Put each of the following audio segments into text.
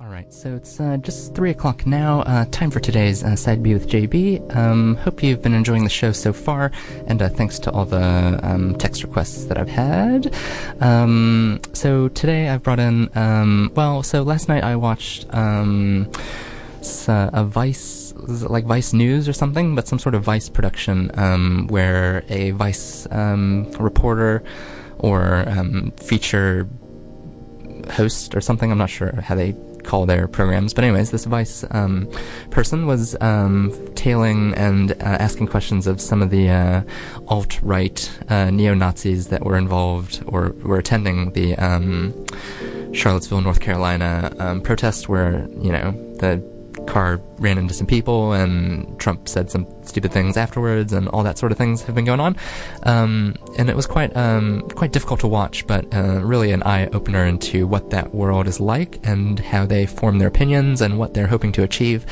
Alright, so it's just 3 o'clock now, time for today's Side B with JB. Hope you've been enjoying the show so far, and thanks to all the text requests that I've had. So today I've brought in, so last night I watched a Vice, like Vice News or something, but some sort of Vice production where a Vice reporter or feature host or something, I'm not sure how they call their programs, but anyways, this Vice person was tailing and asking questions of some of the alt-right neo-Nazis that were involved or were attending the Charlottesville, North Carolina protest where, you know, the car ran into some people and Trump said some stupid things afterwards and all that sort of things have been going on. And it was quite difficult to watch, but really an eye-opener into what that world is like and how they form their opinions and what they're hoping to achieve.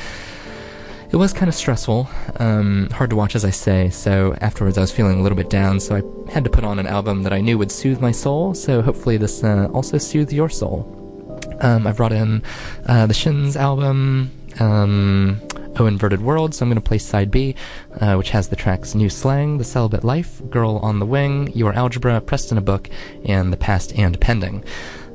It was kind of stressful, hard to watch as I say, so afterwards I was feeling a little bit down, so I had to put on an album that I knew would soothe my soul, so hopefully this also soothes your soul. I brought in The Shins album, Inverted World, so I'm going to play Side B, which has the tracks New Slang, The Celibate Life, Girl on the Wing, Your Algebra, Pressed in a Book, and The Past and Pending.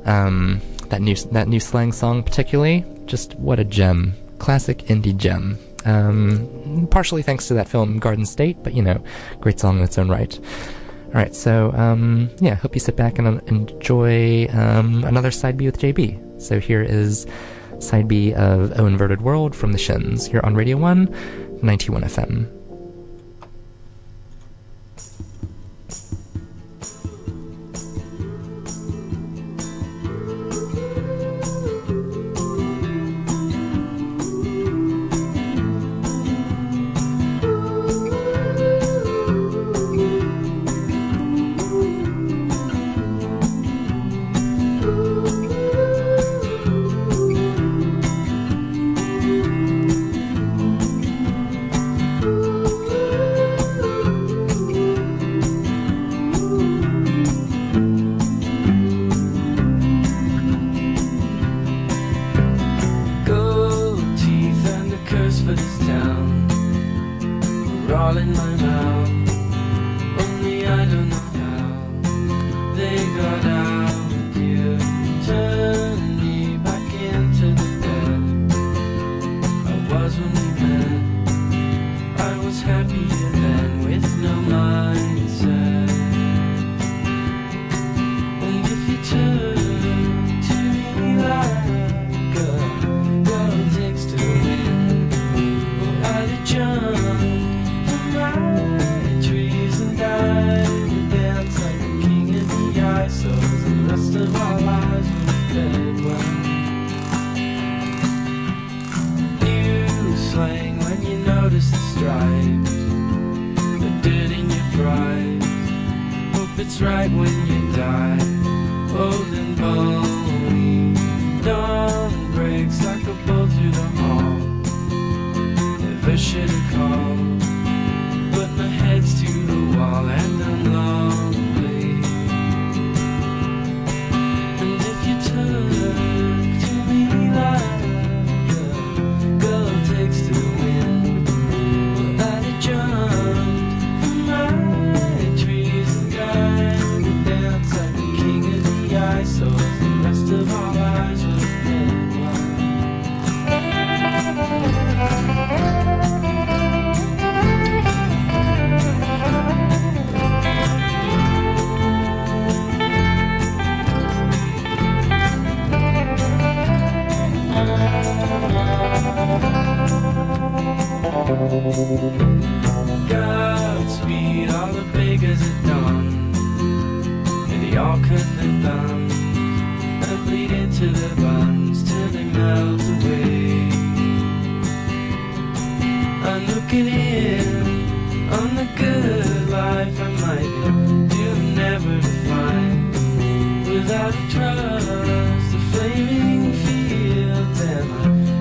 That new Slang song particularly, just what a gem. Classic indie gem. Partially thanks to that film Garden State, but you know, great song in its own right. Alright, so, yeah, hope you sit back and enjoy another Side B with JB. So here is Side B of O Inverted World from The Shins. You're on Radio 1, 91 FM.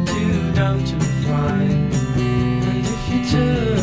Too dumb to find, and if you do.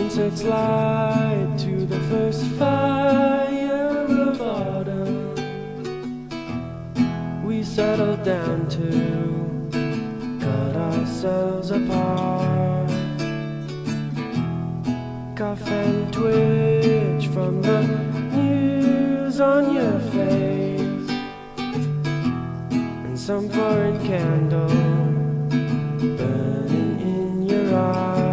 and sets light to the first fire of autumn. We settled down to cut ourselves apart, cough and twitch from the news on your face, and some foreign candle burning in your eyes.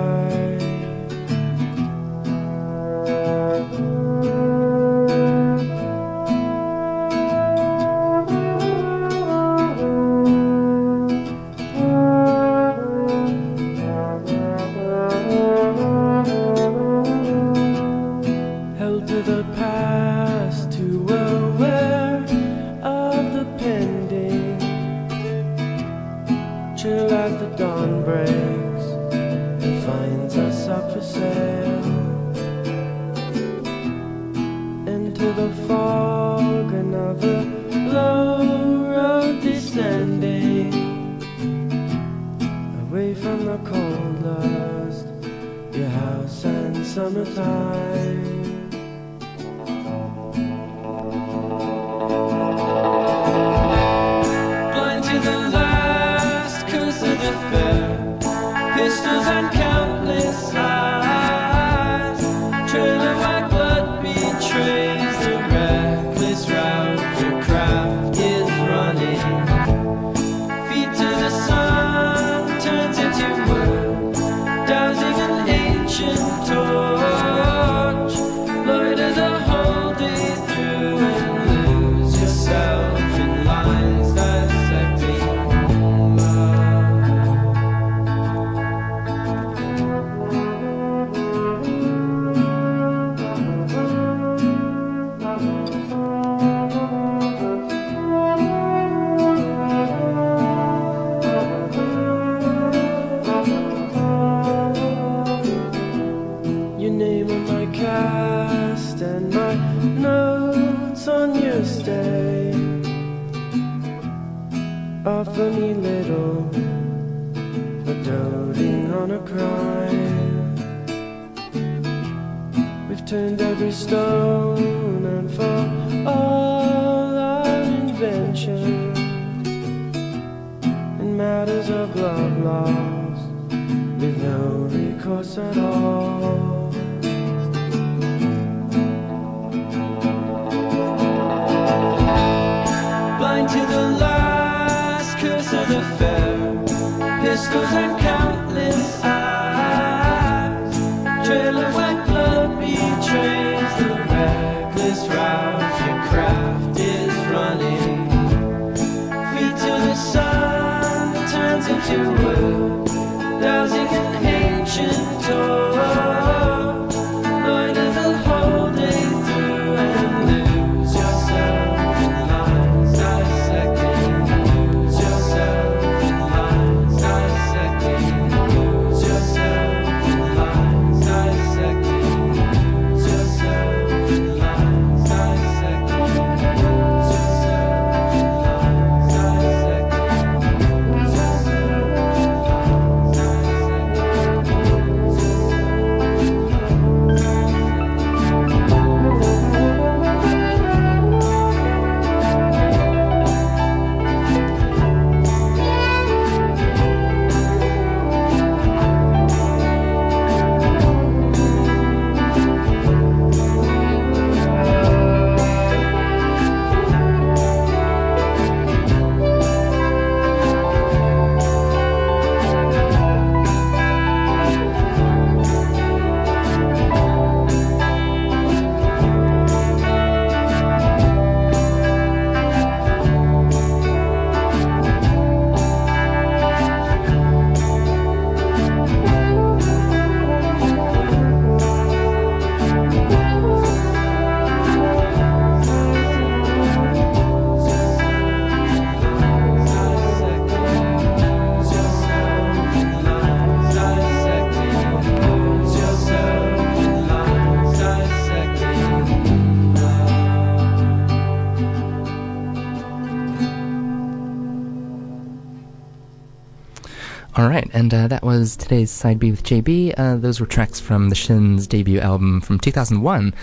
right, and that was today's Side B with JB. Those were tracks from The Shins' debut album from 2001.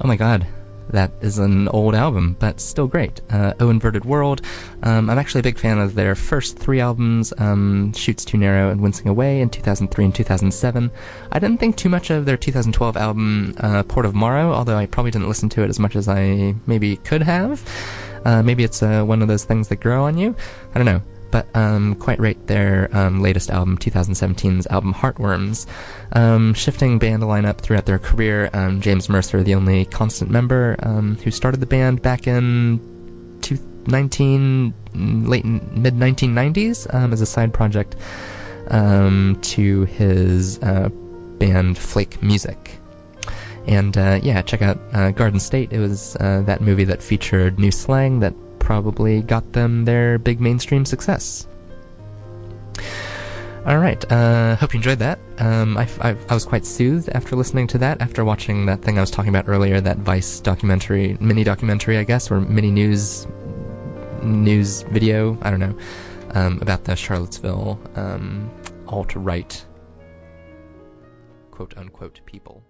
Oh my god, that is an old album, but still great. Oh, Inverted World. I'm actually a big fan of their first three albums, Chutes Too Narrow and Wincing Away in 2003 and 2007. I didn't think too much of their 2012 album, Port of Morrow, although I probably didn't listen to it as much as I maybe could have. Maybe it's one of those things that grow on you. I don't know. But quite right, their latest album, 2017's album Heartworms. Shifting band lineup throughout their career, James Mercer, the only constant member, who started the band back in mid-1990s as a side project to his band Flake Music. And yeah, check out Garden State. It was that movie that featured new slang that probably got them their big mainstream success. Alright, hope you enjoyed that. I was quite soothed after listening to that, after watching that thing I was talking about earlier, that Vice documentary, mini-documentary, I guess, or mini-news video, I don't know, about the Charlottesville alt-right, quote-unquote, people.